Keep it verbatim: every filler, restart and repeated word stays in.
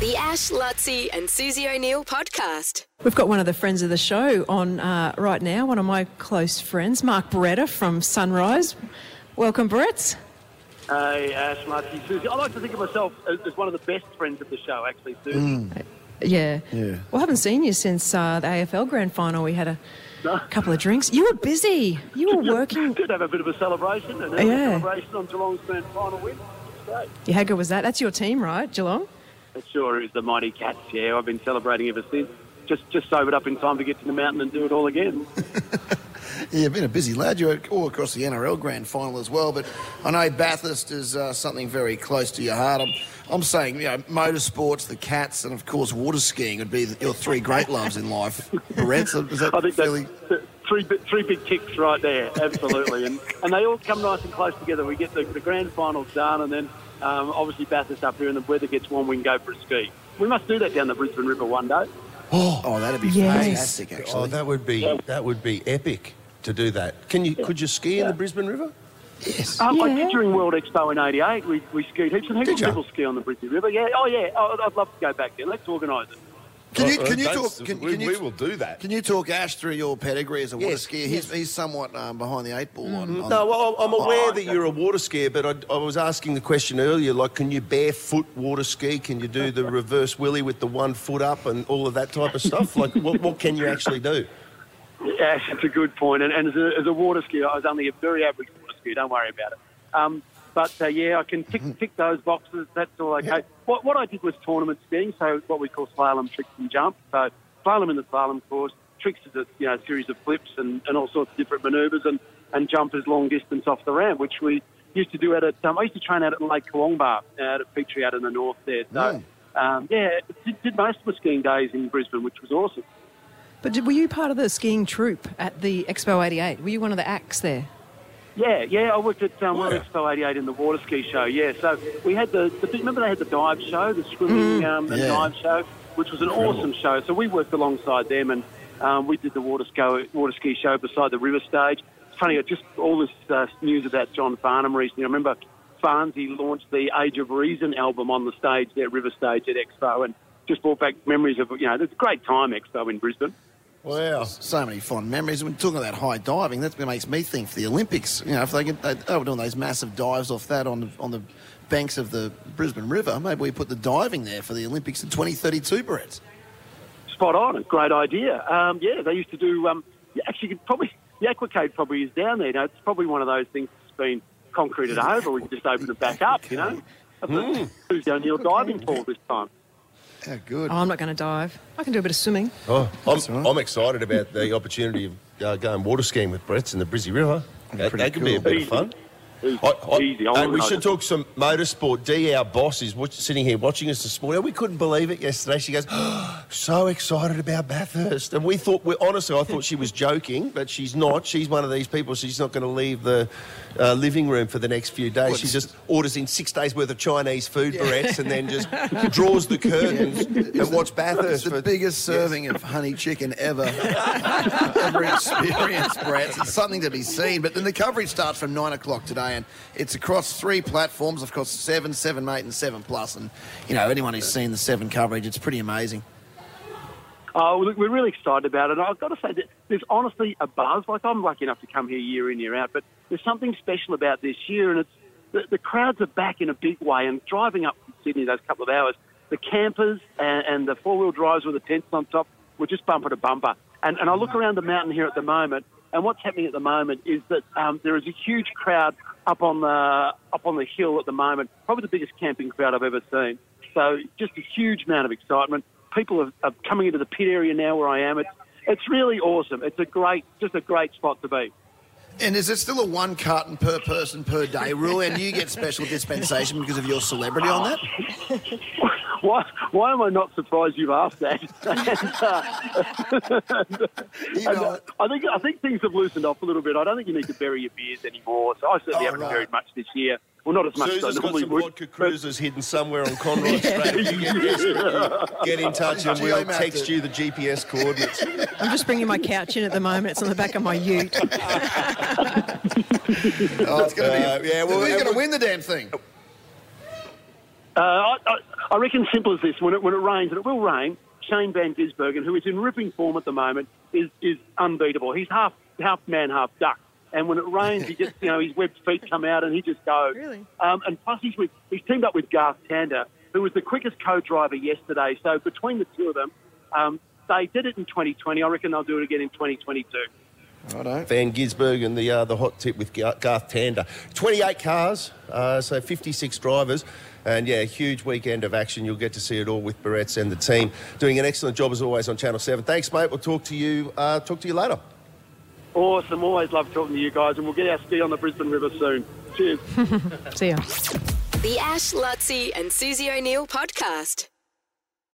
The Ash Lutzy and Susie O'Neill podcast. We've got one of the friends of the show on uh, right now, one of my close friends, Mark Beretta from Sunrise. Welcome, Brett. Hey, Ash, Lutzy, Susie. I like to think of myself as one of the best friends of the show, actually, Susie. Mm. Yeah. yeah. Well, I haven't seen you since uh, the A F L Grand Final. We had a no. couple of drinks. You were busy. You were working. Did have a bit of a celebration. An early yeah. celebration on Geelong's Grand Final win. Great. Yeah, how good was that? That's your team, right, Geelong? It sure is, the mighty Cats, yeah. I've been celebrating ever since. Just just sobered up in time to get to the mountain and do it all again. Yeah, you've been a busy lad. You're all across the N R L Grand Final as well, but I know Bathurst is uh, something very close to your heart. I'm, I'm saying, you know, motorsports, the Cats, and, of course, water skiing would be the, your three great loves in life. Barrett, so is that I think fairly... that's three, three big ticks right there, absolutely. and and they all come nice and close together. We get the, the Grand Final done, and then... Um, obviously, Bathurst up here, and the weather gets warm, we can go for a ski. We must do that down the Brisbane River one day. Oh, oh that'd be yes. fantastic, actually. Oh, that would be yeah. that would be epic to do that. Can you yeah. could you ski yeah. in the Brisbane River? Yes. Um, yeah. I did during World Expo in eighty-eight. We we skied heaps and heaps of people ski on the Brisbane River. Yeah. Oh yeah. Oh, I'd love to go back there. Let's organise it. Can you, can you talk? Can, we, can you, we will do that. Can you talk Ash through your pedigree as a water yes, skier? He's yes. he's somewhat um, behind the eight ball. Mm-hmm. On, on, no, well, I'm aware oh, that okay. you're a water skier, but I, I was asking the question earlier, like, can you barefoot water ski? Can you do the reverse willy with the one foot up and all of that type of stuff? Like, what, what can you actually do? Ash, that's a good point. And, and as, a, as a water skier, I was only a very average water skier. Don't worry about it. Um, But, uh, yeah, I can tick, tick those boxes. That's all okay. Yeah. What, what I did was tournament skiing, so what we call slalom, tricks and jump. So slalom in the slalom course, tricks is a you know, series of flips and, and all sorts of different manoeuvres, and, and jump is long distance off the ramp, which we used to do out at... Um, I used to train out at Lake Kowongba, out at Petrie, out in the north there. So, yeah, um, yeah did, did most of my skiing days in Brisbane, which was awesome. But did, were you part of the skiing troupe at the Expo eighty-eight? Were you one of the acts there? Yeah, yeah, I worked at um, World Expo eighty-eight in the water ski show, yeah. So we had the, the remember they had the dive show, the swimming mm, um, and yeah. dive show, which was an Incredible. awesome show. So we worked alongside them, and um, we did the water ski, water ski show beside the River Stage. It's funny, I just all this uh, news about John Farnham recently. I remember Farnsey launched the Age of Reason album on the stage, their River Stage at Expo, and just brought back memories of, you know, it's a great time, Expo in Brisbane. Wow. So many fond memories. When talking about high diving, that makes me think for the Olympics. You know, if they get, they, they were doing those massive dives off that on the, on the banks of the Brisbane River, maybe we put the diving there for the Olympics in twenty thirty-two, Brett. Spot on. A great idea. Um, yeah, they used to do... Um, yeah, actually, probably the Aquacade probably is down there. You know, it's probably one of those things that's been concreted yeah, over. We just open it back Aquacade. up, you know. Mm. Susie O'Neill diving pool this time. How good. Oh, I'm not going to dive. I can do a bit of swimming. Oh, I'm, right. I'm excited about the opportunity of uh, going water skiing with Brett's in the Brisbane River. That, that could cool. be a bit Easy. of fun. Easy. I, I, Easy. I we should talk some motorsport. Dee, our boss, is watch, sitting here watching us this morning. We couldn't believe it yesterday. She goes, oh, so excited about Bathurst. And we thought, we, honestly, I thought she was joking, but she's not. She's one of these people. She's not going to leave the uh, living room for the next few days. What? She just orders in six days' worth of Chinese food, yeah. barrettes, and then just draws the curtains yeah. and watch Bathurst. It's the for, biggest yes. serving of honey chicken ever. Ever experienced, Brett. It's something to be seen. But then the coverage starts from nine o'clock today. And it's across three platforms, of course, Seven, Seven Mate and Seven Plus. And, you know, anyone who's seen the Seven coverage, it's pretty amazing. Oh, look, we're really excited about it. And I've got to say that there's honestly a buzz. Like, I'm lucky enough to come here year in, year out, but there's something special about this year, and it's the, the crowds are back in a big way. And driving up from Sydney those couple of hours, the campers and, and the four-wheel drives with the tents on top were just bumper to bumper. And, and I look around the mountain here at the moment, and what's happening at the moment is that um, there is a huge crowd up on the up on the hill at the moment, probably the biggest camping crowd I've ever seen. So just a huge amount of excitement. People are, are coming into the pit area now where I am. It's it's really awesome. It's a great, just a great spot to be. And is it still a one carton per person per day rule, and you get special dispensation because of your celebrity on that? Why, why am I not surprised you've asked that? and, uh, you know, and, uh, I think I think things have loosened off a little bit. I don't think you need to bury your beers anymore. So I certainly oh, haven't right. buried much this year. Well, not as much as I normally would. Susie's got some vodka cruisers hidden somewhere on Conroy Street. You get, get in touch and we'll text you the G P S coordinates. I'm just bringing my couch in at the moment. It's on the back of my ute. oh, it's gonna uh, be, yeah, well, who's going to win the damn thing? Uh, I, I, I reckon simple as this, when it, when it rains, and it will rain, Shane van Gisbergen, who is in ripping form at the moment, is, is unbeatable. He's half half man, half duck. And when it rains, he just, you know, his webbed feet come out and he just goes. Really? Um, and plus he's, with, he's teamed up with Garth Tander, who was the quickest co-driver yesterday. So between the two of them, um, they did it in twenty twenty. I reckon they'll do it again in twenty twenty-two. Righto. Van Gisbergen, the uh, the hot tip with Garth Tander. twenty-eight cars, uh, so fifty-six drivers. And, yeah, a huge weekend of action. You'll get to see it all with Beretta and the team doing an excellent job, as always, on Channel seven. Thanks, mate. We'll talk to you, uh, talk to you later. Awesome. Always love talking to you guys. And we'll get our ski on the Brisbane River soon. Cheers. See ya. The Ash, Lutzy and Susie O'Neill podcast.